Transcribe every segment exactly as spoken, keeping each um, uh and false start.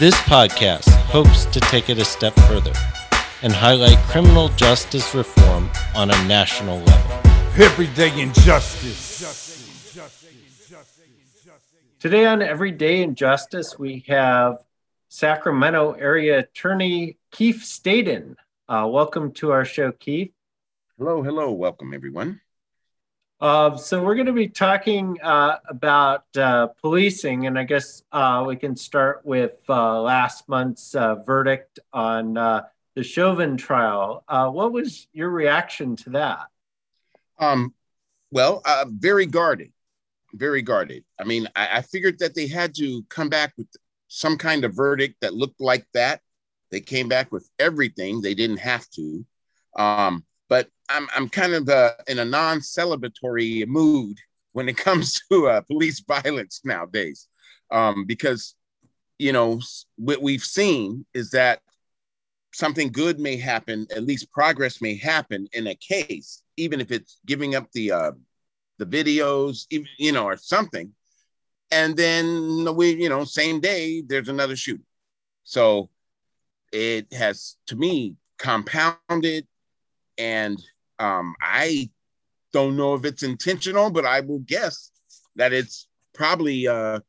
This podcast hopes to take it a step further and highlight criminal justice reform on a national level. Everyday Injustice. Today on Everyday Injustice, we have Sacramento Area Attorney Keith Staden. Uh, welcome to our show, Keith. Hello, hello. Welcome, everyone. Uh, so we're going to be talking uh, about uh, policing, and I guess uh, we can start with uh, last month's uh, verdict on uh, the Chauvin trial. Uh, what was your reaction to that? Um, well, uh, very guarded, very guarded. I mean, I, I figured that they had to come back with some kind of verdict that looked like that. They came back with everything. They didn't have to. Um, But I'm I'm kind of uh, in a non-celebratory mood when it comes to uh, police violence nowadays, um, because, you know, what we've seen is that something good may happen, at least progress may happen in a case, even if it's giving up the uh, the videos, even, you know, or something. And then, we, you know, same day, there's another shooting. So it has, to me, compounded. And um, I don't know if it's intentional, but I will guess that it's probably uh,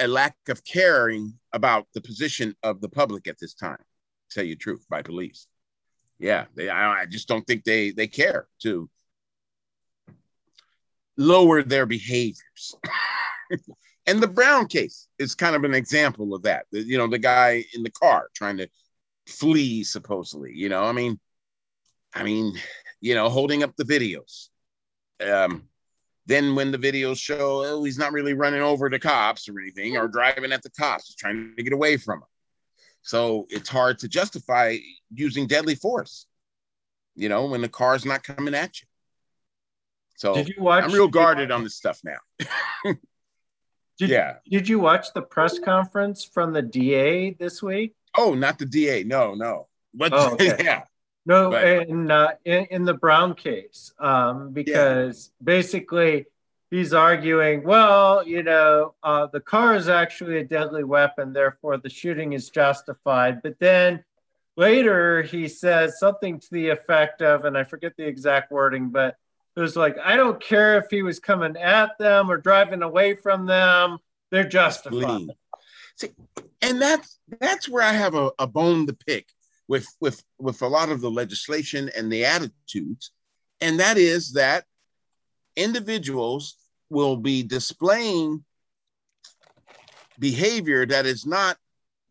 a lack of caring about the position of the public at this time, to tell you the truth, by police. Yeah, they, I, I just don't think they, they care to lower their behaviors. And the Brown case is kind of an example of that. You know, the guy in the car trying to flee, supposedly, you know, I mean, I mean, you know, holding up the videos. Um, then when the videos show, oh, he's not really running over the cops or anything, or driving at the cops, trying to get away from them. So it's hard to justify using deadly force, you know, when the car's not coming at you. So did you watch, I'm real guarded on this stuff now. did, yeah. Did you watch the press conference from the D A this week? Oh, not the D A. No, no. What? Oh, okay. Yeah. No, right. in, uh, in in the Brown case, um, because yeah. basically he's arguing, well, you know, uh, the car is actually a deadly weapon, therefore the shooting is justified. But then later he says something to the effect of, and I forget the exact wording, but it was like, I don't care if he was coming at them or driving away from them, they're justified. See, and that's that's where I have a, a bone to pick with with with a lot of the legislation and the attitudes, and that is that individuals will be displaying behavior that is not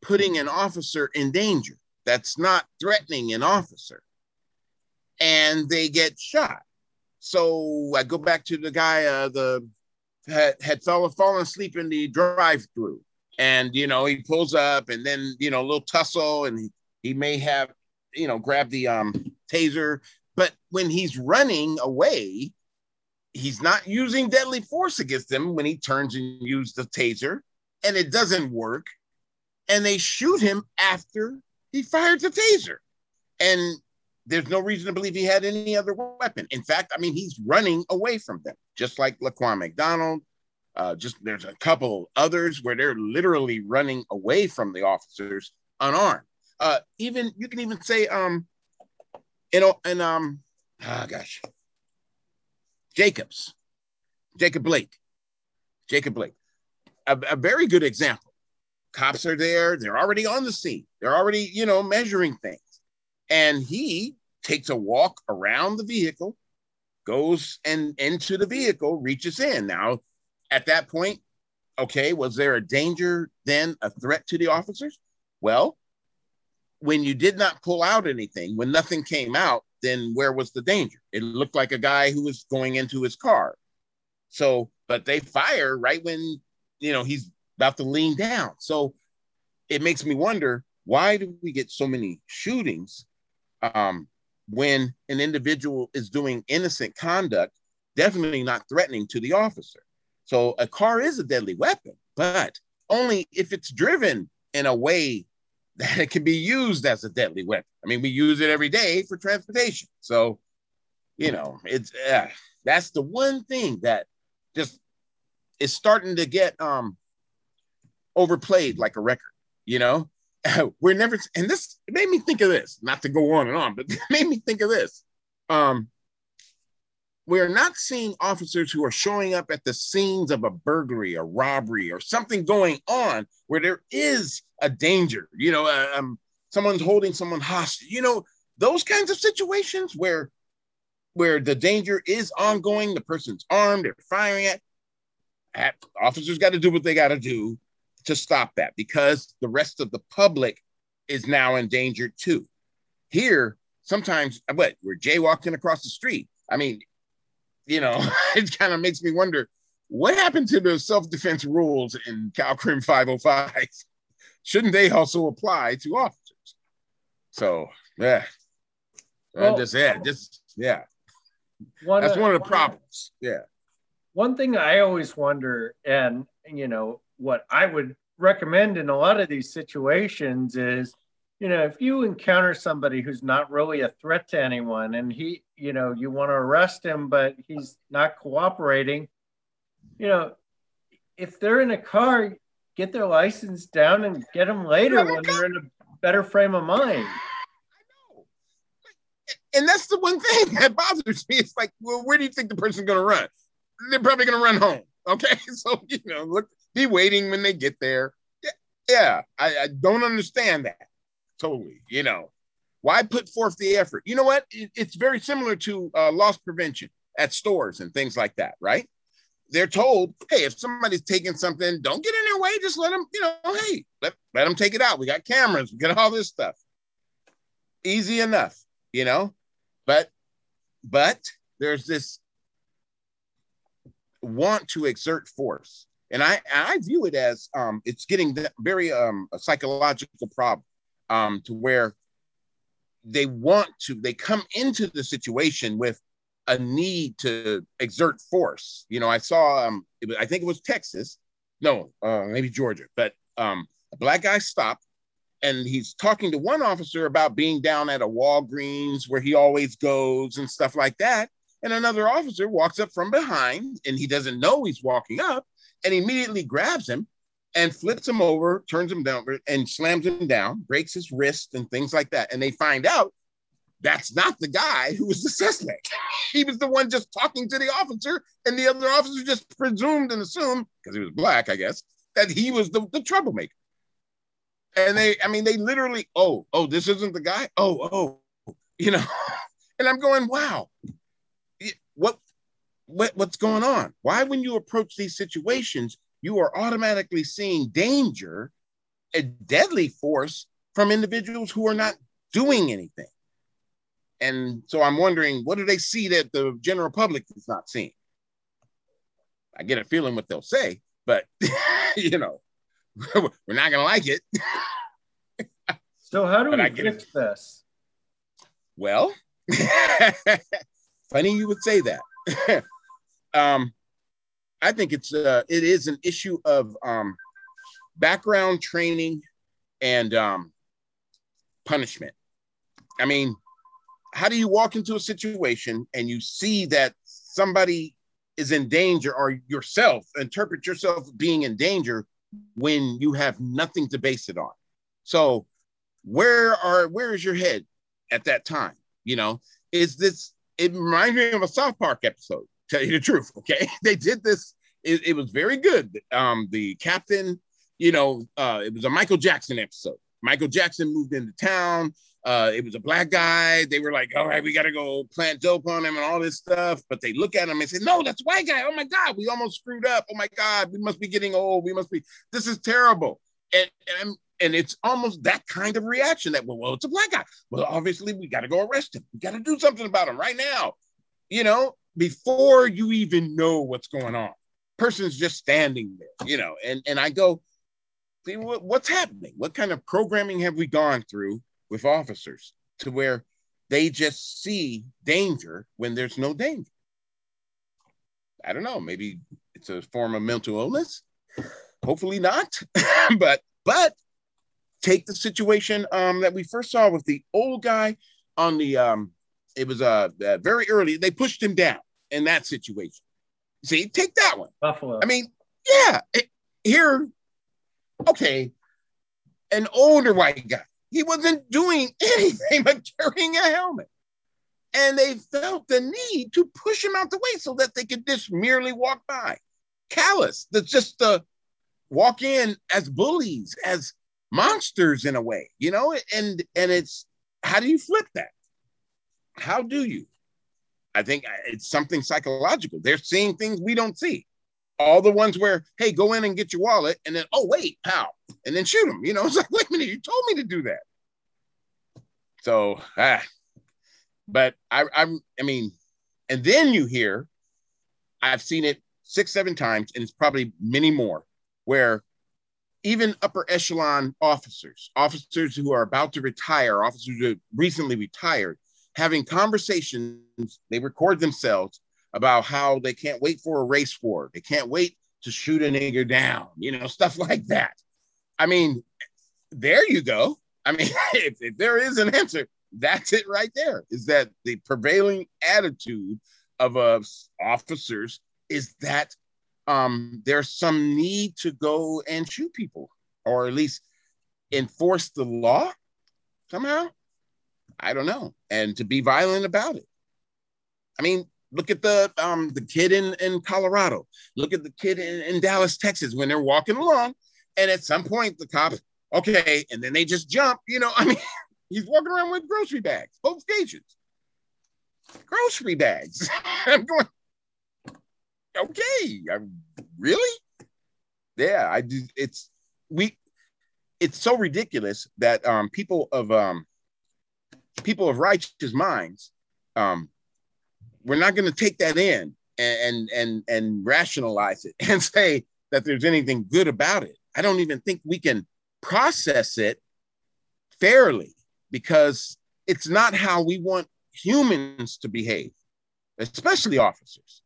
putting an officer in danger, that's not threatening an officer, and they get shot. So I go back to the guy, uh, the had, had fella fallen asleep in the drive-thru, and, you know, he pulls up, and then, you know, a little tussle, and he, He may have, you know, grabbed the um, taser, but when he's running away, he's not using deadly force against them when he turns and uses the taser, and it doesn't work, and they shoot him after he fired the taser. And there's no reason to believe he had any other weapon. In fact, I mean, he's running away from them, just like Laquan McDonald. Uh, just there's a couple others where they're literally running away from the officers unarmed. Uh, even you can even say, um, you know, and um, oh gosh, Jacobs, Jacob Blake, Jacob Blake, a, a very good example. Cops are there; they're already on the scene. They're already, you know, measuring things, and he takes a walk around the vehicle, goes and into the vehicle, reaches in. Now, at that point, okay, was there a danger then, a threat to the officers? Well, when you did not pull out anything, when nothing came out, then where was the danger? It looked like a guy who was going into his car. So, but they fire right when, you know, he's about to lean down. So it makes me wonder, why do we get so many shootings um, when an individual is doing innocent conduct, definitely not threatening to the officer? So a car is a deadly weapon, but only if it's driven in a way that it can be used as a deadly weapon. I mean, we use it every day for transportation. So, you know, it's uh, that's the one thing that just is starting to get um, overplayed like a record, you know? We're never, and this it made me think of this, not to go on and on, but it made me think of this. Um, we're not seeing officers who are showing up at the scenes of a burglary, a robbery, or something going on where there is a danger, you know, uh, um, someone's holding someone hostage, you know, those kinds of situations where, where the danger is ongoing, the person's armed, they're firing at, at officers got to do what they got to do to stop that, because the rest of the public is now endangered too. Here, sometimes, what, we're jaywalking across the street. I mean, you know, it kind of makes me wonder, what happened to the self-defense rules in Calcrim five oh five? Shouldn't they also apply to officers? So, yeah. Well, just, yeah, just, yeah. One That's of, one of the one problems, of, yeah. One thing I always wonder, and, you know, what I would recommend in a lot of these situations is, you know, if you encounter somebody who's not really a threat to anyone and he, you know, you want to arrest him, but he's not cooperating, you know, if they're in a car, get their license down and get them later when they're in a better frame of mind. I know. And that's the one thing that bothers me. It's like, well, where do you think the person's going to run? They're probably going to run home. Okay. So, you know, look, be waiting when they get there. Yeah, I, I don't understand that totally. You know, why put forth the effort? You know what? It, it's very similar to uh, loss prevention at stores and things like that, right? They're told, hey, if somebody's taking something, don't get in their way. Just let them, you know, hey, let, let them take it out. We got cameras. We got all this stuff. Easy enough, you know? But, but there's this want to exert force. And I, I view it as um, it's getting very um, a psychological problem um, to where they want to, they come into the situation with a need to exert force. You know, I saw, um, it was, I think it was Texas, no, uh, maybe Georgia, but um, a black guy stopped and he's talking to one officer about being down at a Walgreens where he always goes and stuff like that. And another officer walks up from behind and he doesn't know he's walking up, and immediately grabs him and flips him over, turns him down and slams him down, breaks his wrist and things like that. And they find out that's not the guy who was the suspect. He was the one just talking to the officer, and the other officer just presumed and assumed, because he was black, I guess, that he was the, the troublemaker. And they, I mean, they literally, oh, oh, this isn't the guy? Oh, oh, you know, and I'm going, wow, what? What, what's going on? Why, when you approach these situations, you are automatically seeing danger, a deadly force from individuals who are not doing anything? And so I'm wondering, what do they see that the general public is not seeing? I get a feeling what they'll say, but, you know, we're not going to like it. So how do but we fix it. this? Well, funny you would say that. um, I think it's uh, it is an issue of um, background training and um, punishment. I mean, how do you walk into a situation and you see that somebody is in danger, or yourself interpret yourself being in danger when you have nothing to base it on? So where are where is your head at that time? You know, is this? It reminds me of a South Park episode, tell you the truth, okay? They did this. It, it was very good. Um, the captain, you know, uh, it was a Michael Jackson episode. Michael Jackson moved into town. Uh, it was a black guy. They were like, all right, we got to go plant dope on him and all this stuff. But they look at him and say, no, that's a white guy. Oh, my God, we almost screwed up. Oh, my God, we must be getting old. We must be. This is terrible. And and, and it's almost that kind of reaction that, well, well, it's a black guy. Well, obviously, we got to go arrest him. We got to do something about him right now. You know, before you even know what's going on, person's just standing there, you know, and, and I go, what's happening? What kind of programming have we gone through with officers to where they just see danger when there's no danger? I don't know. Maybe it's a form of mental illness. Hopefully not. but but take the situation um, that we first saw with the old guy on the, um, it was uh, uh, very early. They pushed him down in that situation. See, take that one. Buffalo. I mean, yeah. It, here, okay, an older white guy. He wasn't doing anything but carrying a helmet. And they felt the need to push him out the way so that they could just merely walk by. Callous, that's just the walk in as bullies, as monsters in a way, you know? And and it's, how do you flip that? How do you? I think it's something psychological. They're seeing things we don't see. All the ones where, hey, go in and get your wallet, and then, oh, wait, how? And then shoot them. You know, it's like, wait a minute, you told me to do that. So, ah. But I, I'm, I mean, and then you hear, I've seen it six, seven times, and it's probably many more, where even upper echelon officers, officers who are about to retire, officers who recently retired, having conversations, they record themselves about how they can't wait for a race war. They can't wait to shoot a nigger down, you know, stuff like that. I mean, there you go. I mean, if, if there is an answer, that's it right there, is that the prevailing attitude of uh, officers is that um, there's some need to go and shoot people, or at least enforce the law somehow. I don't know. And to be violent about it. I mean, look at the um, the kid in, in Colorado. Look at the kid in, in Dallas, Texas, when they're walking along. And at some point, the cops, okay, and then they just jump. You know, I mean, he's walking around with grocery bags, both stations. Grocery bags. I'm going, okay, I'm, really? Yeah, I do. It's, we, it's so ridiculous that um, people of, um, people of righteous minds, um, we're not going to take that in and, and, and rationalize it and say that there's anything good about it. I don't even think we can process it fairly because it's not how we want humans to behave, especially officers.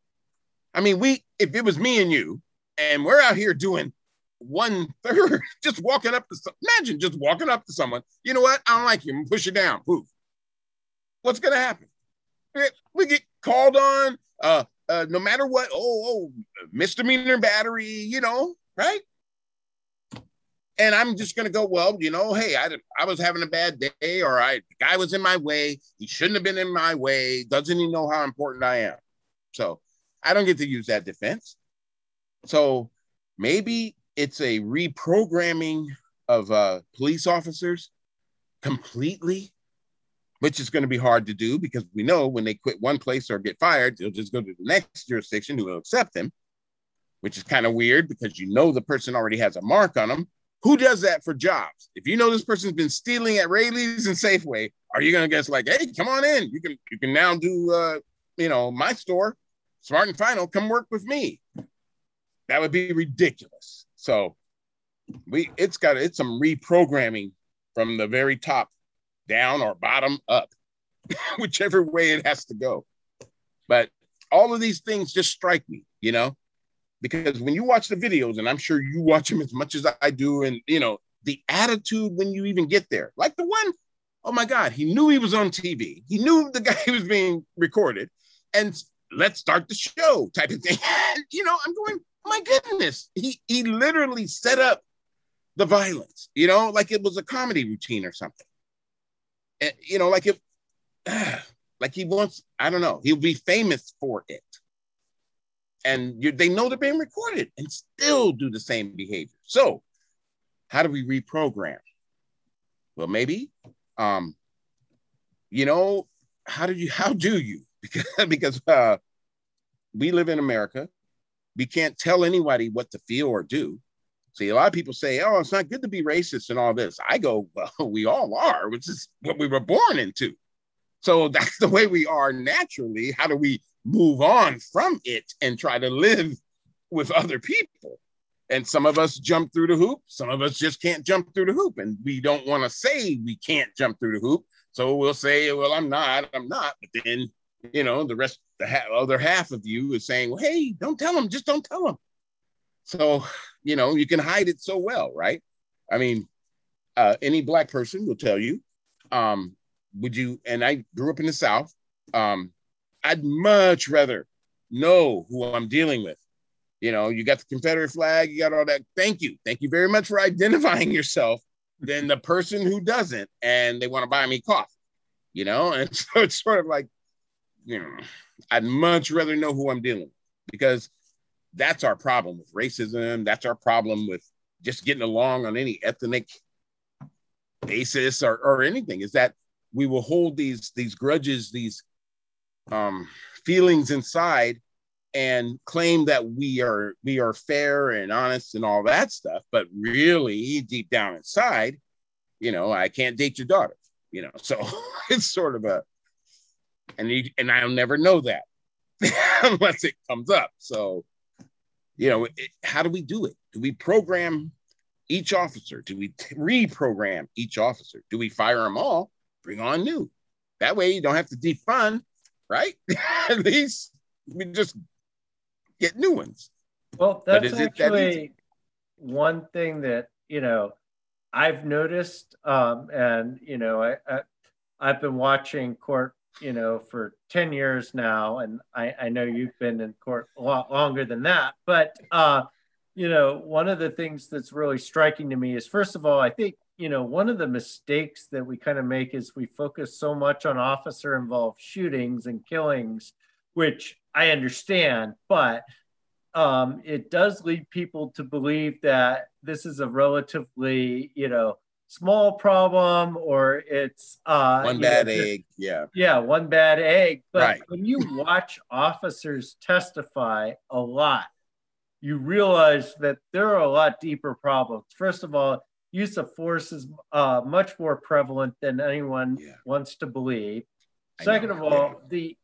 I mean, we, if it was me and you, and we're out here doing one third, just walking up to, imagine just walking up to someone, you know what? I don't like you, I'm gonna push you down, poof. What's going to happen? We get called on, uh, uh, no matter what, oh, oh, misdemeanor battery, you know, right? And I'm just going to go, well, you know, hey, I, I was having a bad day, or I, the guy was in my way, he shouldn't have been in my way, doesn't he know how important I am? So I don't get to use that defense. So maybe it's a reprogramming of uh, police officers completely, which is going to be hard to do because we know when they quit one place or get fired, they'll just go to the next jurisdiction who will accept them, which is kind of weird because you know the person already has a mark on them. Who does that for jobs? If you know this person's been stealing at Raley's and Safeway, are you going to guess like, hey, come on in. You can you can now do, uh, you know, my store, Smart and Final, come work with me. That would be ridiculous. So we it's got it's some reprogramming from the very top down or bottom up, whichever way it has to go. But all of these things just strike me, you know, because when you watch the videos, and I'm sure you watch them as much as I do, and, you know, the attitude when you even get there, like the one, oh my God, he knew he was on T V. He knew the guy was being recorded and let's start the show type of thing. And, you know, I'm going, oh my goodness, he, he literally set up the violence, you know, like it was a comedy routine or something. You know, like if, like he wants, I don't know, he'll be famous for it. And you, they know they're being recorded and still do the same behavior. So how do we reprogram? Well, maybe um, you know, how do you, how do you? Because, because uh, we live in America. We can't tell anybody what to feel or do. See, a lot of people say, oh, it's not good to be racist and all this. I go, well, we all are, which is what we were born into. So that's the way we are naturally. How do we move on from it and try to live with other people? And some of us jump through the hoop. Some of us just can't jump through the hoop. And we don't want to say we can't jump through the hoop. So we'll say, well, I'm not, I'm not. But then, you know, the rest, the ha- other half of you is saying, well, hey, don't tell them, just don't tell them. So, you know, you can hide it so well, right? I mean, uh, any Black person will tell you, um, would you, and I grew up in the South, um, I'd much rather know who I'm dealing with. You know, you got the Confederate flag, you got all that. Thank you. Thank you very much for identifying yourself than the person who doesn't, and they want to buy me coffee, you know? And so it's sort of like, you know, I'd much rather know who I'm dealing with, because that's our problem with racism. That's our problem with just getting along on any ethnic basis or, or anything, is that we will hold these, these grudges, these um, feelings inside and claim that we are, we are fair and honest and all that stuff. But really deep down inside, you know, I can't date your daughter, you know? So it's sort of a, and, you, and I'll never know that unless it comes up. So, you know, it, how do we do it? Do we program each officer? Do we t- reprogram each officer? Do we fire them all? Bring on new. That way you don't have to defund, right? At least we just get new ones. Well, that's actually that one thing that, you know, I've noticed, um, and, you know, I, I, I've been watching court, you know, for ten years now. And I, I know you've been in court a lot longer than that. But, uh, you know, one of the things that's really striking to me is, first of all, I think, you know, one of the mistakes that we kind of make is we focus so much on officer involved shootings and killings, which I understand, but um, it does lead people to believe that this is a relatively, you know, small problem, or it's uh, one bad know, egg. Yeah. Yeah. One bad egg. But right. When you watch officers testify a lot, you realize that there are a lot deeper problems. First of all, use of force is uh, much more prevalent than anyone yeah. wants to believe. Second of all, the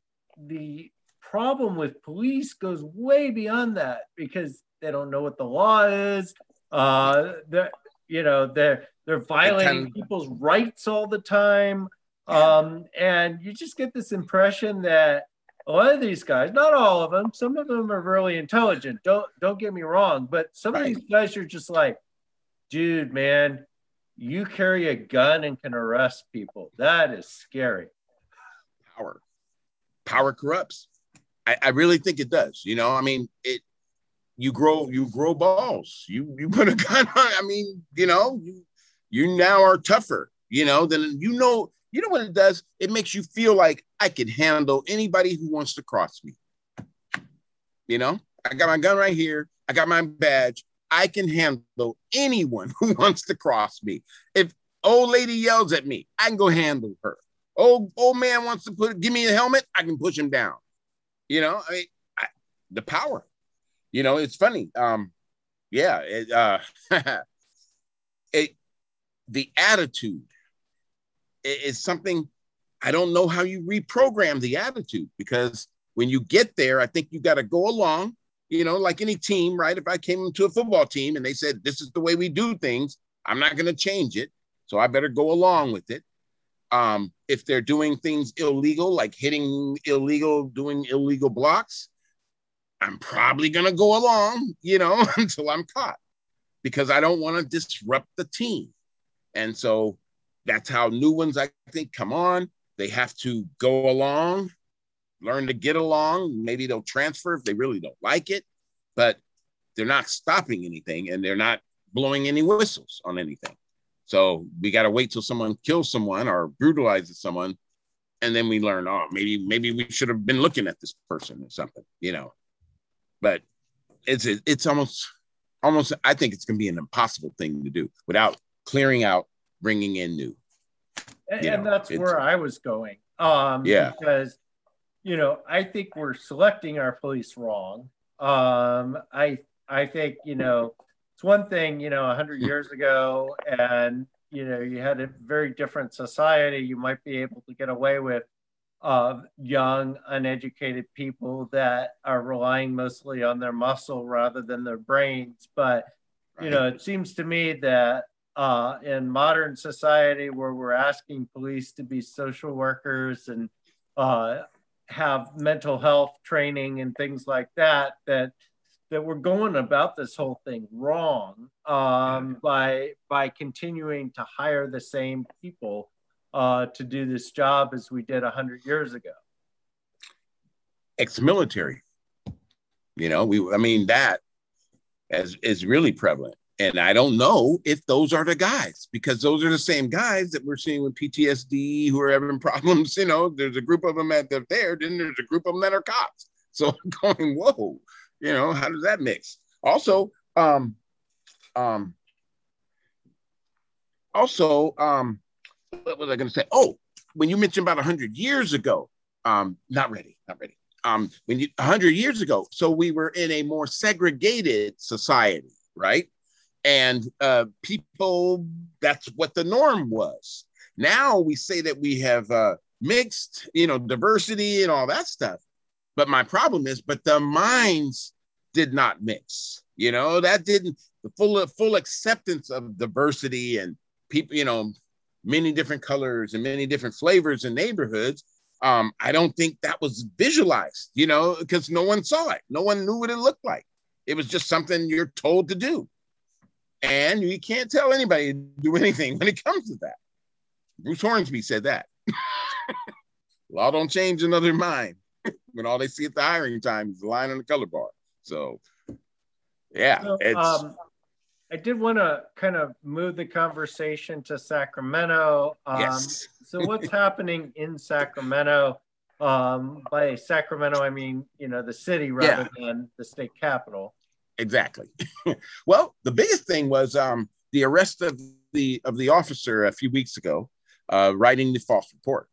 the problem with police goes way beyond that, because they don't know what the law is. Uh, they're, you know, they're they're violating they people's rights all the time, um, and you just get this impression that a lot of these guys, not all of them, some of them are really intelligent. Don't don't get me wrong, but some right. of these guys are just like, dude, man, you carry a gun and can arrest people. That is scary. Power. Power corrupts. I, I really think it does. You know, I mean, it. You grow, you grow balls. You you put a gun on, I mean, you know, you, you now are tougher, you know, than, you know, you know what it does? It makes you feel like I can handle anybody who wants to cross me. You know, I got my gun right here. I got my badge. I can handle anyone who wants to cross me. If old lady yells at me, I can go handle her. Old old man wants to put give me a helmet, I can push him down. You know, I mean, I, the power. You know, it's funny. Um, yeah, it, uh, it the attitude is something. I don't know how you reprogram the attitude, because when you get there, I think you got to go along. You know, like any team, right? If I came into a football team and they said, this is the way we do things, I'm not going to change it. So I better go along with it. Um, if they're doing things illegal, like hitting illegal, doing illegal blocks, I'm probably going to go along, you know, until I'm caught, because I don't want to disrupt the team. And so that's how new ones, I think, come on. They have to go along. Learn to get along. Maybe they'll transfer if they really don't like it, but they're not stopping anything and they're not blowing any whistles on anything. So we got to wait till someone kills someone or brutalizes someone. And then we learn, oh, maybe, maybe we should have been looking at this person or something, you know, but it's, it's almost, almost, I think it's going to be an impossible thing to do without clearing out, bringing in new. And, you know, and that's where I was going. Um, yeah. Because, you know, I think we're selecting our police wrong. Um, I I think, you know, it's one thing, you know, a hundred years ago, and, you know, you had a very different society. You might be able to get away with uh, young, uneducated people that are relying mostly on their muscle rather than their brains. But, right. you know, it seems to me that Uh, in modern society, where we're asking police to be social workers and uh, have mental health training and things like that, that that we're going about this whole thing wrong um, by by continuing to hire the same people uh, to do this job as we did a hundred years ago. Ex-military, you know, we I mean that is is really prevalent. And I don't know if those are the guys, because those are the same guys that we're seeing with P T S D, who are having problems. You know, there's a group of them that are there, then there's a group of them that are cops. So I'm going, whoa, you know, how does that mix? Also, um, um, also, um, what was I going to say? Oh, when you mentioned about a hundred years ago, um, not ready, not ready. Um, when you a hundred years ago, so we were in a more segregated society, right? And uh, people, that's what the norm was. Now we say that we have uh, mixed, you know, diversity and all that stuff. But my problem is, but the minds did not mix. You know, that didn't, the full full acceptance of diversity and people, you know, many different colors and many different flavors and neighborhoods. Um, I don't think that was visualized, you know, because no one saw it. No one knew what it looked like. It was just something you're told to do. And you can't tell anybody to do anything when it comes to that. Bruce Hornsby said that. Law don't change another mind when all they see at the hiring time is the line on the color bar. So, yeah. So, it's... Um, I did want to kind of move the conversation to Sacramento. Um, yes. So what's happening in Sacramento? Um, by Sacramento, I mean, you know, the city rather yeah. than the state capitol. Exactly. Well, the biggest thing was um, the arrest of the of the officer a few weeks ago, uh, writing the false report.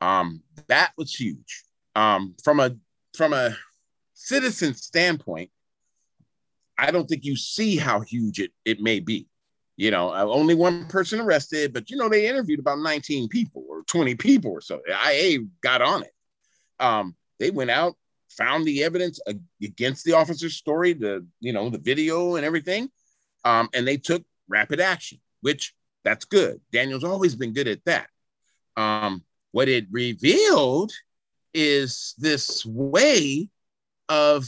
Um, that was huge. Um, from a from a citizen standpoint, I don't think you see how huge it it may be. You know, only one person arrested, but you know they interviewed about nineteen people or twenty people or so. I A got on it. Um, they went out. Found the evidence against the officer's story, the, you know, the video and everything. Um, and they took rapid action, which that's good. Daniel's always been good at that. Um, what it revealed is this way of,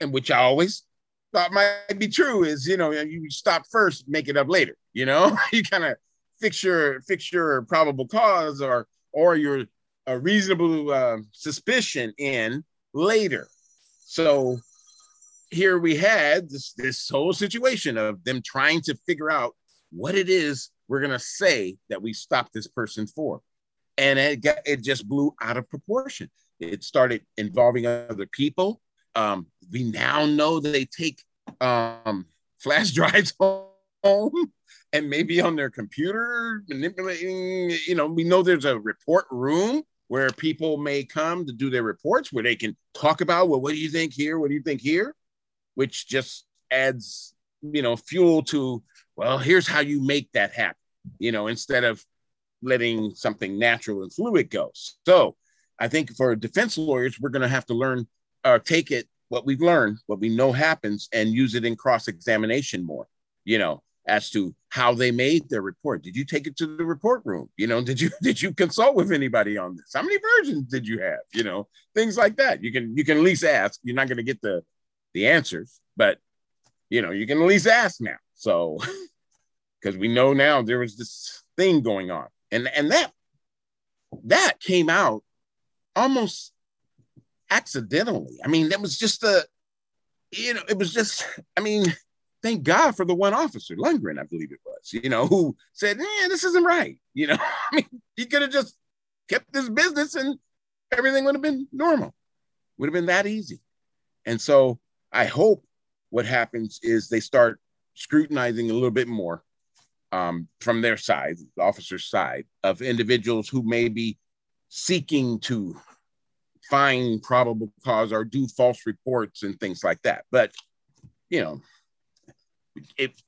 and which I always thought might be true is, you know, you stop first, make it up later. You know, you kind of fix your, fix your probable cause or, or your uh, reasonable uh, suspicion in later. So here we had this, this whole situation of them trying to figure out what it is we're going to say that we stopped this person for. And it, got, it just blew out of proportion. It started involving other people. Um, we now know that they take um, flash drives home and maybe on their computer, manipulating, you know, we know there's a report room where people may come to do their reports, where they can talk about, well, what do you think here? What do you think here? Which just adds, you know, fuel to, well, here's how you make that happen, you know, instead of letting something natural and fluid go. So I think for defense lawyers, we're going to have to learn or uh, take it, what we've learned, what we know happens, and use it in cross-examination more, you know, as to how they made their report. Did you take it to the report room? You know, did you did you consult with anybody on this? How many versions did you have? You know, things like that. You can you can at least ask. You're not going to get the the answers, but you know, you can at least ask now. So, because we know now there was this thing going on, and and that that came out almost accidentally. I mean, that was just a, you know, it was just, I mean. Thank God for the one officer, Lundgren, I believe it was, you know, who said, eh, this isn't right. You know, I mean, he could have just kept this business and everything would have been normal. Would have been that easy. And so I hope what happens is they start scrutinizing a little bit more um, from their side, the officer's side, of individuals who may be seeking to find probable cause or do false reports and things like that. But, you know, it,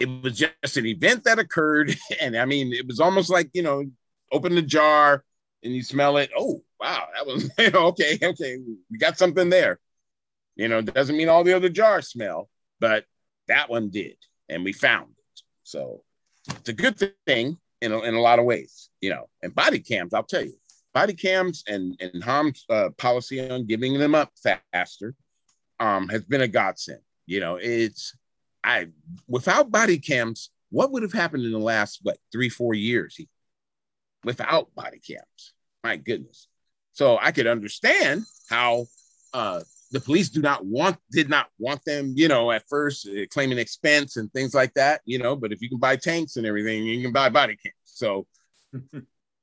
it was just an event that occurred. And I mean, it was almost like, you know, open the jar and you smell it. Oh, wow, that was okay. Okay, we got something there. You know, it doesn't mean all the other jars smell, but that one did. And we found it. So it's a good thing in a, in a lot of ways, you know. And body cams, I'll tell you, body cams and, and H O M's uh, policy on giving them up faster um, has been a godsend. You know, it's, I, without body cams, what would have happened in the last, what, three, four years without body cams? My goodness. So I could understand how uh, the police do not want, did not want them, you know, at first uh, claiming expense and things like that, you know, but if you can buy tanks and everything, you can buy body cams. So,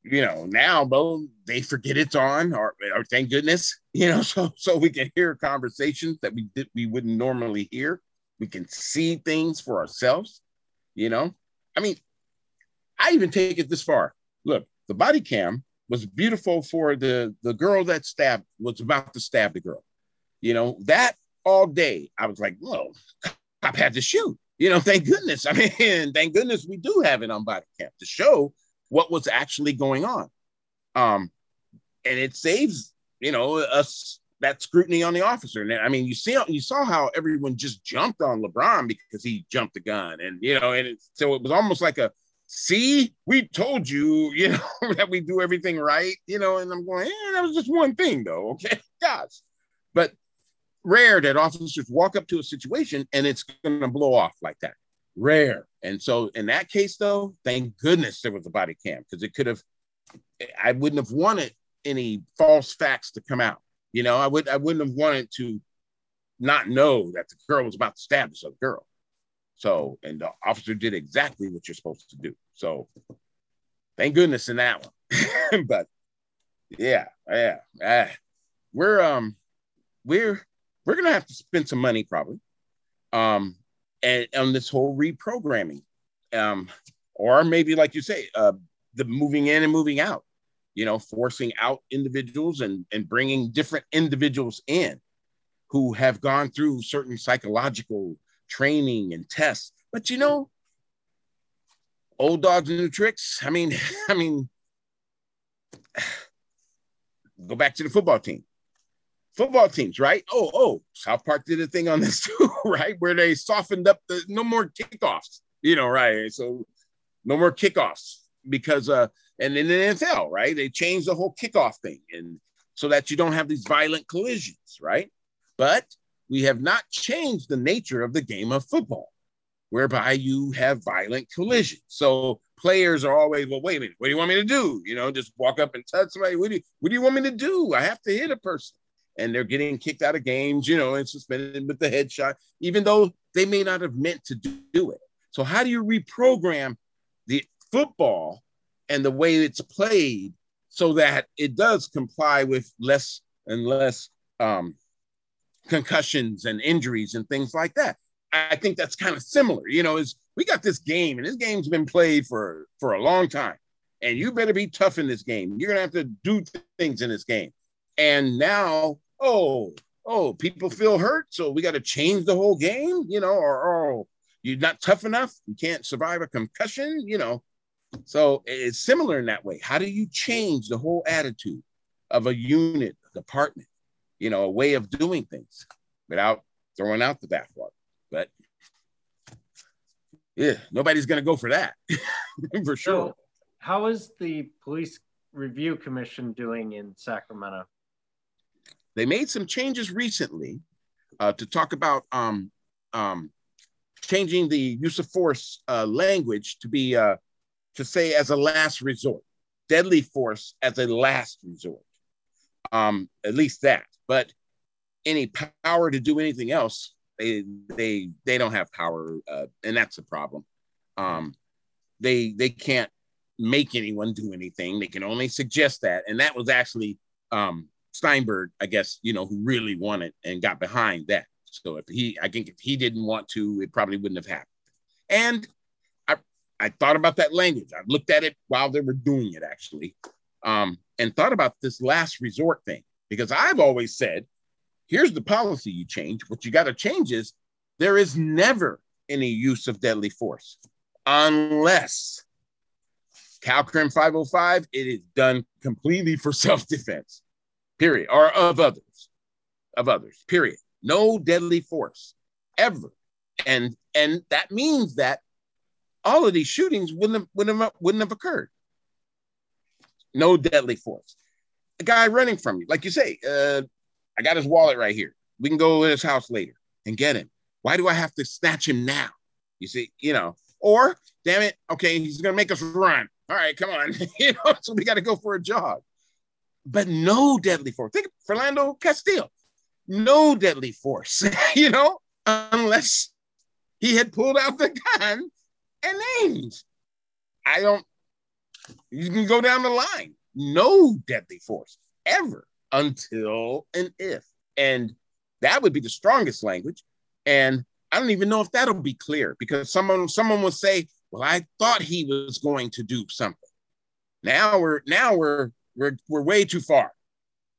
you know, now, though, they forget it's on, or, or thank goodness, you know, so so we can hear conversations that we did, we wouldn't normally hear. We can see things for ourselves, you know. I mean, I even take it this far. Look, the body cam was beautiful for the, the girl that stabbed, was about to stab the girl. You know, that all day, I was like, whoa, I've had to shoot. You know, thank goodness. I mean, thank goodness we do have it on body cam to show what was actually going on. Um, and it saves, you know, us that scrutiny on the officer. And I mean, you see, you saw how everyone just jumped on LeBron because he jumped the gun. And, you know, and it, so it was almost like a, see, we told you, you know, that we do everything right, you know, and I'm going, eh, that was just one thing though. Okay, gosh. But rare that officers walk up to a situation and it's going to blow off like that. Rare. And so in that case, though, thank goodness there was a body cam, because it could have, I wouldn't have wanted any false facts to come out. You know, I would, I wouldn't have wanted to not know that the girl was about to stab this other girl. So, and the officer did exactly what you're supposed to do. So thank goodness in that one. But yeah, yeah, yeah, we're, um, we're, we're going to have to spend some money probably. Um, And on this whole reprogramming, um, or maybe like you say, uh, the moving in and moving out, you know, forcing out individuals and, and bringing different individuals in who have gone through certain psychological training and tests. But, you know, old dogs and new tricks. I mean, I mean, go back to the football team. Football teams, right? Oh, oh, South Park did a thing on this too, right? Where they softened up the no more kickoffs, you know, right? So no more kickoffs because, uh, and in the N F L, right? They changed the whole kickoff thing, and so that you don't have these violent collisions, right? But we have not changed the nature of the game of football, whereby you have violent collisions. So players are always, well, wait a minute, what do you want me to do? You know, just walk up and touch somebody. What do you, what do you want me to do? I have to hit a person. And they're getting kicked out of games, you know, and suspended with the headshot, even though they may not have meant to do it. So how do you reprogram the football and the way it's played so that it does comply with less and less um, concussions and injuries and things like that? I think that's kind of similar, you know, is we got this game and this game's been played for, for a long time, and you better be tough in this game. You're gonna have to do things in this game. And now, oh, oh, people feel hurt, so we got to change the whole game, you know, or, oh, you're not tough enough, you can't survive a concussion, you know. So it's similar in that way. How do you change the whole attitude of a unit, a department, you know, a way of doing things without throwing out the bathwater? But yeah, nobody's going to go for that, for sure. So how is the Police Review Commission doing in Sacramento? They made some changes recently uh, to talk about um, um, changing the use of force uh, language to be, uh, to say as a last resort, deadly force as a last resort, um, at least that. But any power to do anything else, they they they don't have power, uh, and that's a problem. Um, they they can't make anyone do anything. They can only suggest that, and that was actually. Um, Steinberg, I guess, you know, who really wanted and got behind that. So if he, I think if he didn't want to, it probably wouldn't have happened. And I, I thought about that language. I looked at it while they were doing it, actually, um, and thought about this last resort thing, because I've always said, here's the policy you change. What you got to change is there is never any use of deadly force unless Calcrim five oh five, it is done completely for self-defense, period, or of others, of others, period. No deadly force ever. And and that means that all of these shootings wouldn't have, wouldn't have, wouldn't have occurred. No deadly force. A guy running from you, like you say, uh, I got his wallet right here. We can go to his house later and get him. Why do I have to snatch him now? You see, you know, or damn it, okay, he's going to make us run. All right, come on. You know, so we got to go for a jog. But no deadly force. Think of Fernando Castile. No deadly force, you know, unless he had pulled out the gun and aimed. I don't, you can go down the line. No deadly force ever until and if. And that would be the strongest language. And I don't even know if that'll be clear, because someone someone will say, well, I thought he was going to do something. Now we're now we're we're we're way too far.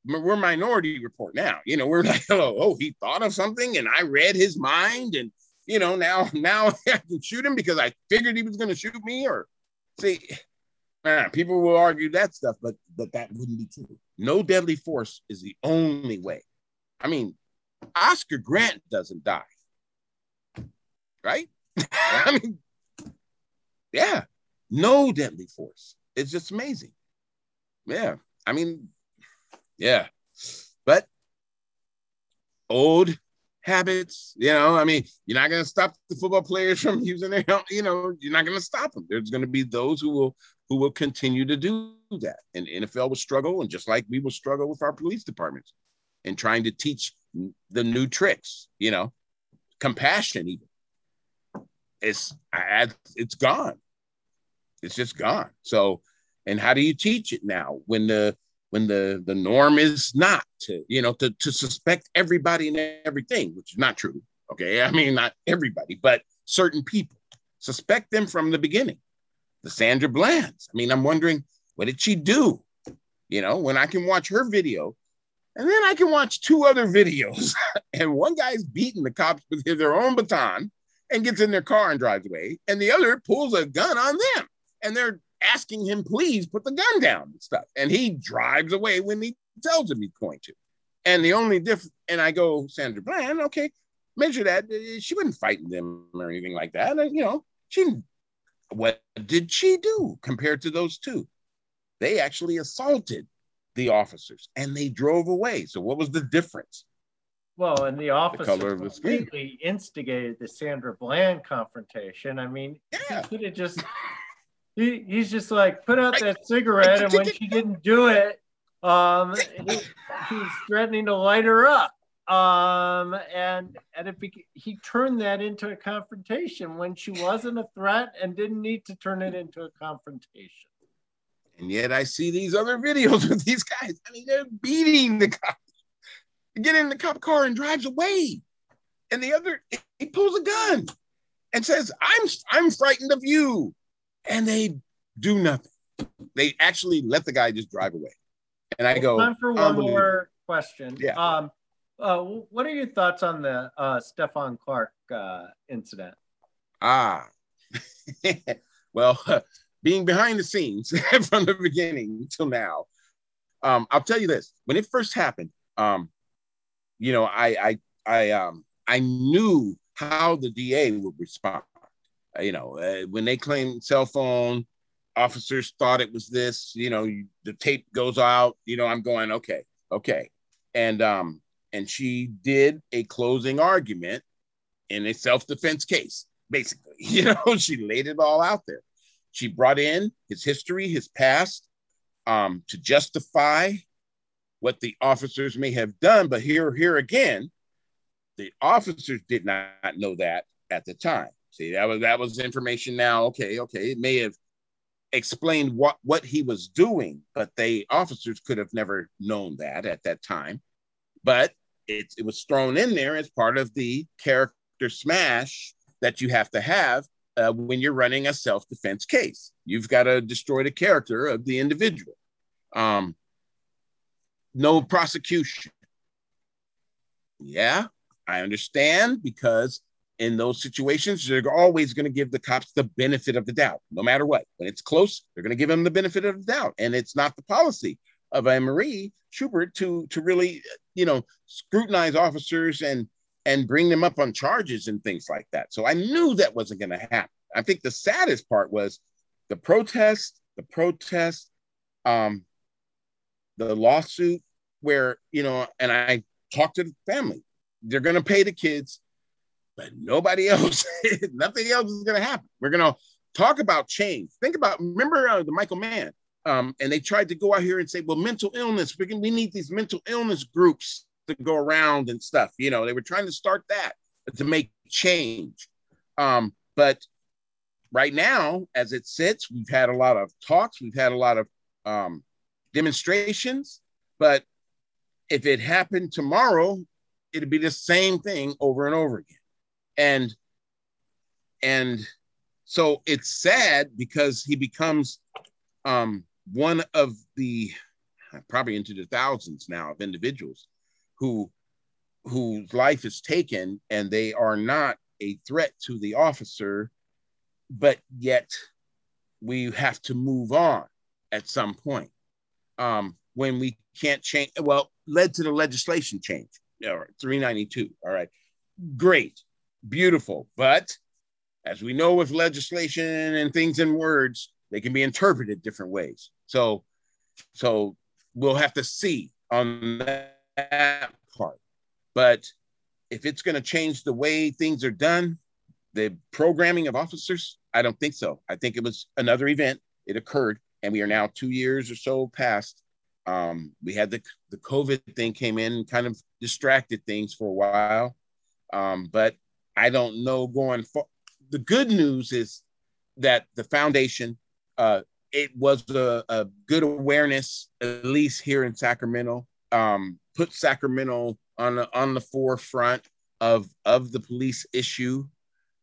We're Minority Report now. You know, we're like, hello, oh, he thought of something and I read his mind, and you know, now now I can shoot him because I figured he was going to shoot me. Or see, uh, people will argue that stuff, but but that wouldn't be true. No deadly force is the only way. I mean, Oscar Grant doesn't die, right? I mean, yeah, no deadly force. It's just amazing. Yeah, I mean, yeah, but old habits, you know, I mean, you're not going to stop the football players from using their helmet, you know, you're not going to stop them. There's going to be those who will who will continue to do that. And the N F L will struggle, and just like we will struggle with our police departments and trying to teach the new tricks, you know, compassion even. It's, it's gone. It's just gone. So, and how do you teach it now when the, when the, the norm is not to, you know, to, to suspect everybody and everything, which is not true. Okay. I mean, not everybody, but certain people, suspect them from the beginning. The Sandra Blands. I mean, I'm wondering, what did she do? You know, when I can watch her video, and then I can watch two other videos and one guy's beating the cops with their own baton and gets in their car and drives away. And the other pulls a gun on them and they're asking him, please put the gun down and stuff. And he drives away when he tells him he's going to. And the only difference, and I go, Sandra Bland, okay, measure that. She wasn't fighting them or anything like that. You know, she, what did she do compared to those two? They actually assaulted the officers and they drove away. So what was the difference? Well, and the officer the of the completely skin. instigated the Sandra Bland confrontation. I mean, yeah. he could have just, he, he's just like, put out right. that cigarette, and when she didn't do it, um, he, he was threatening to light her up. Um, and and it beca- he turned that into a confrontation when she wasn't a threat and didn't need to turn it into a confrontation. And yet I see these other videos with these guys. I mean, they're beating the cops. They get in the cop car and drives away. And the other, he pulls a gun and says, I'm, I'm frightened of you. And they do nothing. They actually let the guy just drive away. And I go, time for one more question. Yeah. Um, uh, what are your thoughts on the uh, Stephon Clark uh, incident? Ah, well, uh, being behind the scenes from the beginning till now. Um, I'll tell you this, when it first happened, um, you know, I, I, I, um, I knew how the D A would respond. Uh, you know, uh, when they claimed cell phone, officers thought it was this, you know, you, the tape goes out, you know, I'm going, okay, okay. And, um, and she did a closing argument in a self-defense case, basically, you know, she laid it all out there. She brought in his history, his past, um, to justify what the officers may have done. But here, here again, the officers did not know that at the time. See, that was that was information now. Okay, okay. It may have explained what, what he was doing, but the officers could have never known that at that time. But it, it was thrown in there as part of the character smash that you have to have uh, when you're running a self-defense case. You've got to destroy the character of the individual. Um, no prosecution. Yeah, I understand, because in those situations, they're always going to give the cops the benefit of the doubt, no matter what. When it's close, they're going to give them the benefit of the doubt. And it's not the policy of Anne Marie Schubert to to really, you know, scrutinize officers and and bring them up on charges and things like that. So I knew that wasn't going to happen. I think the saddest part was the protest, the protest, um, the lawsuit where, you know, and I talked to the family. They're going to pay the kids, but nobody else, nothing else is going to happen. We're going to talk about change. Think about, remember uh, the Michael Mann, um, and they tried to go out here and say, well, mental illness, we can, we need these mental illness groups to go around and stuff. You know, they were trying to start that to make change. Um, but right now, as it sits, we've had a lot of talks, we've had a lot of um, demonstrations, but if it happened tomorrow, it'd be the same thing over and over again. And, and so it's sad because he becomes um, one of the, probably into the thousands now of individuals who, whose life is taken and they are not a threat to the officer, but yet we have to move on at some point. Um, when we can't change, well, led to the legislation change, or three ninety-two, all right, great, beautiful. But as we know with legislation and things in words, they can be interpreted different ways. So, so we'll have to see on that part. But if it's gonna change the way things are done, the programming of officers, I don't think so. I think it was another event, it occurred, and we are now two years or so past. Um, we had the, the COVID thing came in and kind of distracted things for a while. Um, but I don't know going for, the good news is that the foundation, uh, it was a, a good awareness, at least here in Sacramento, um, put Sacramento on the, on the forefront of, of the police issue.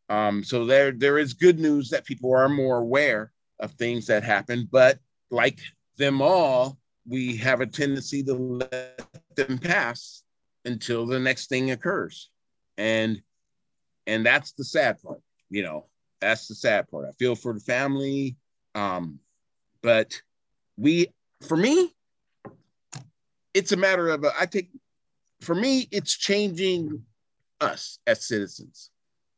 Um, so there, there is good news that people are more aware of things that happen, but like them all, we have a tendency to let them pass until the next thing occurs. And, and that's the sad part, you know, that's the sad part. I feel for the family, um, but we, for me, it's a matter of, I think, for me, it's changing us as citizens.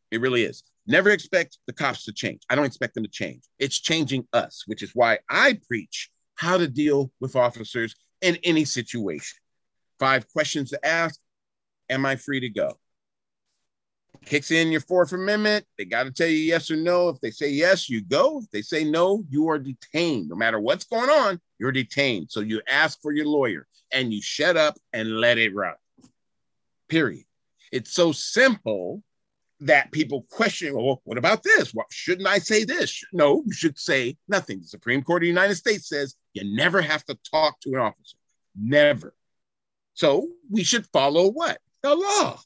It really is. Never expect the cops to change. I don't expect them to change. It's changing us, which is why I preach how to deal with officers in any situation. Five questions to ask. Am I free to go? Kicks in your Fourth Amendment. They got to tell you yes or no. If they say yes, you go. If they say no, you are detained. No matter what's going on, you're detained. So you ask for your lawyer and you shut up and let it run. Period. It's so simple that people question, well, what about this? Well, shouldn't I say this? No, you should say nothing. The Supreme Court of the United States says you never have to talk to an officer, never. So we should follow what? The law.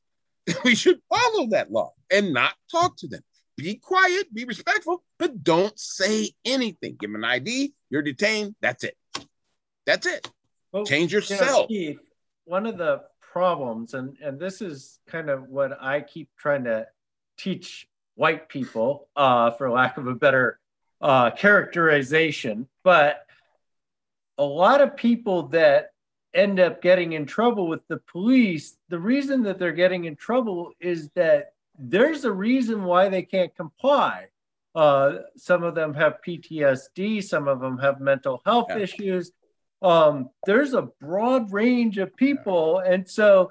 We should follow that law and not talk to them. Be quiet, be respectful, but don't say anything. Give them an I D, you're detained, that's it. That's it. Well, change yourself. You know, Keith, one of the problems, and, and this is kind of what I keep trying to teach white people, uh, for lack of a better uh, characterization, but a lot of people that end up getting in trouble with the police, the reason that they're getting in trouble is that there's a reason why they can't comply. Uh, some of them have P T S D, some of them have mental health yeah. issues. Um, there's a broad range of people, and so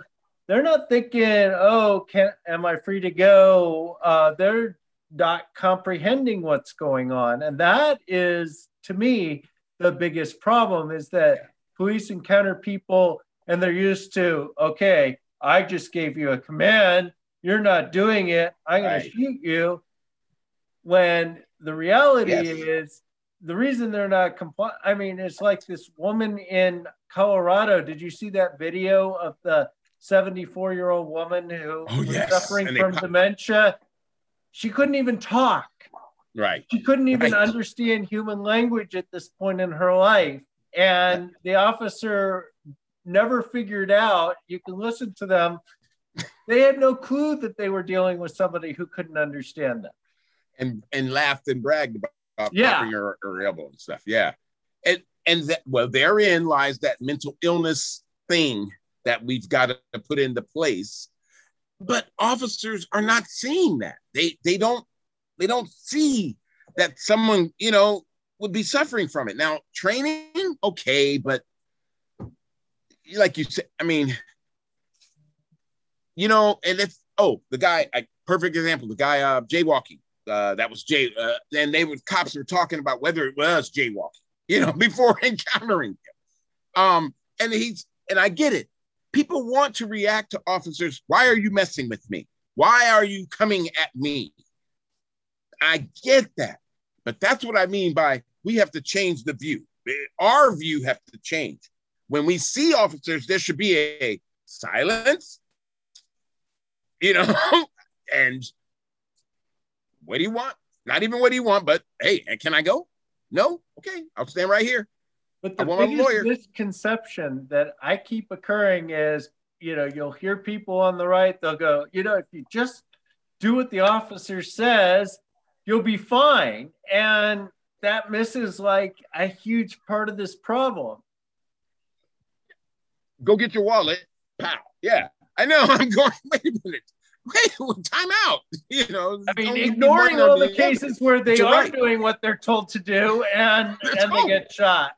they're not thinking, oh, can, am I free to go? Uh, they're not comprehending what's going on. And that is, to me, the biggest problem is that yeah. police encounter people and they're used to, okay, I just gave you a command. You're not doing it. I'm going right. to shoot you. When the reality yes. is the reason they're not complying. I mean, it's like this woman in Colorado. Did you see that video of the seventy-four-year-old woman who oh, was yes. suffering from dementia? She couldn't even talk. Right. She couldn't even right. understand human language at this point in her life. And the officer never figured out, you can listen to them, they had no clue that they were dealing with somebody who couldn't understand them. And and laughed and bragged about yeah. popping her, her elbow and stuff. Yeah. And, and that, well, therein lies that mental illness thing that we've got to put into place. But officers are not seeing that. They they don't they don't see that someone, you know, would be suffering from it. Now, training, okay, but like you said, I mean, you know, and if oh, the guy, a perfect example, the guy uh, jaywalking, uh, that was jay, uh, and they were cops were talking about whether it was jaywalking, you know, before encountering him. Um, and he's and I get it. People want to react to officers. Why are you messing with me? Why are you coming at me? I get that. But that's what I mean by we have to change the view. Our view have to change. When we see officers, there should be a silence, you know, and what do you want? Not even what do you want, but hey, can I go? No? Okay, I'll stand right here. But the biggest misconception that I keep occurring is, you know, you'll hear people on the right, they'll go, you know, if you just do what the officer says, you'll be fine. And that misses like a huge part of this problem. Go get your wallet, pow. Yeah, I know, I'm going, wait a minute. Wait, time out, you know. I mean, ignoring all the cases where they are doing what they're told to do and, and they get shot.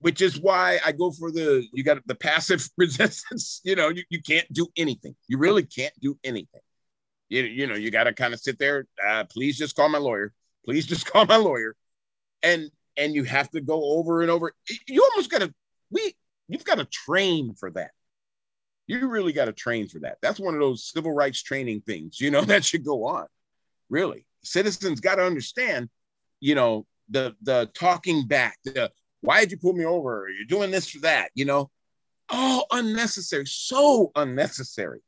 Which is why I go for the, you got the passive resistance, you know, you, you can't do anything. You really can't do anything. You, you know, you got to kind of sit there. Uh, please just call my lawyer. Please just call my lawyer. And, and you have to go over and over. You almost got to, we, you've got to train for that. You really got to train for that. That's one of those civil rights training things, you know, that should go on. Really, citizens got to understand, you know, the the talking back, the why did you pull me over? You're doing this for that, you know, all unnecessary, so unnecessary,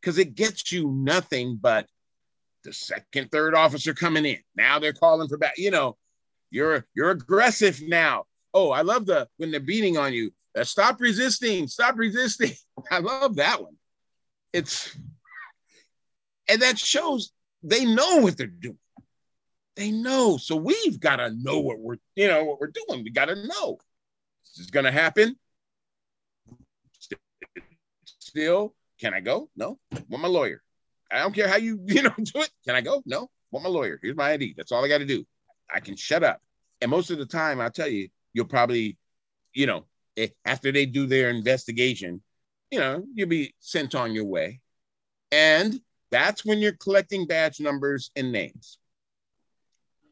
because it gets you nothing but the second, third officer coming in. Now they're calling for back, you know, you're you're aggressive now. Oh, I love the when they're beating on you. Uh, stop resisting, stop resisting. I love that one. It's, and that shows they know what they're doing. They know. So we've got to know what we're, you know, what we're doing. We got to know. This is going to happen. Still, can I go? No. Want my lawyer. I don't care how you, you know, do it. Can I go? No. Want my lawyer. Here's my I D. That's all I got to do. I can shut up. And most of the time, I'll tell you, you'll probably, you know, after they do their investigation, you know, you'll be sent on your way. And that's when you're collecting badge numbers and names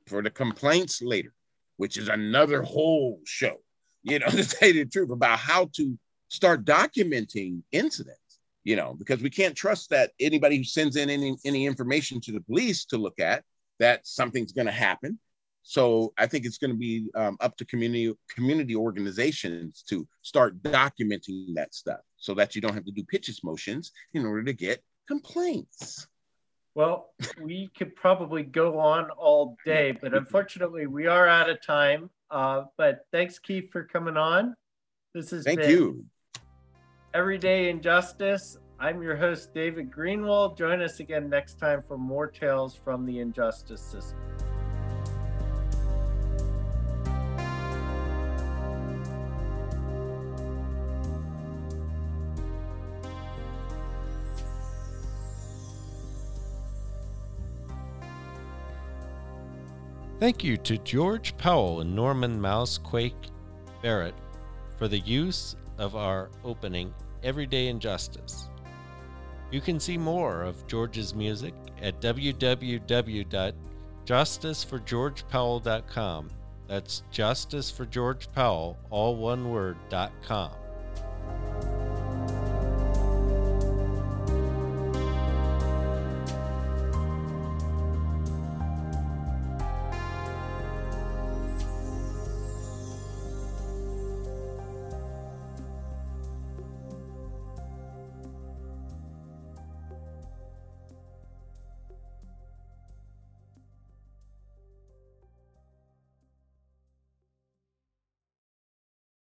for the complaints later, which is another whole show, you know, to tell you the truth about how to start documenting incidents, you know, because we can't trust that anybody who sends in any, any information to the police to look at, that something's going to happen. So I think it's going to be um, up to community community organizations to start documenting that stuff so that you don't have to do pitches motions in order to get complaints. Well, we could probably go on all day, but unfortunately we are out of time. Uh, but thanks, Keith, for coming on. This has Thank been you. Everyday Injustice. I'm your host, David Greenwald. Join us again next time for more tales from the injustice system. Thank you to George Powell and Norman Mousequake Barrett for the use of our opening, Everyday Injustice. You can see more of George's music at w w w dot justice for george powell dot com. That's justice for george powell, all one word, dot com.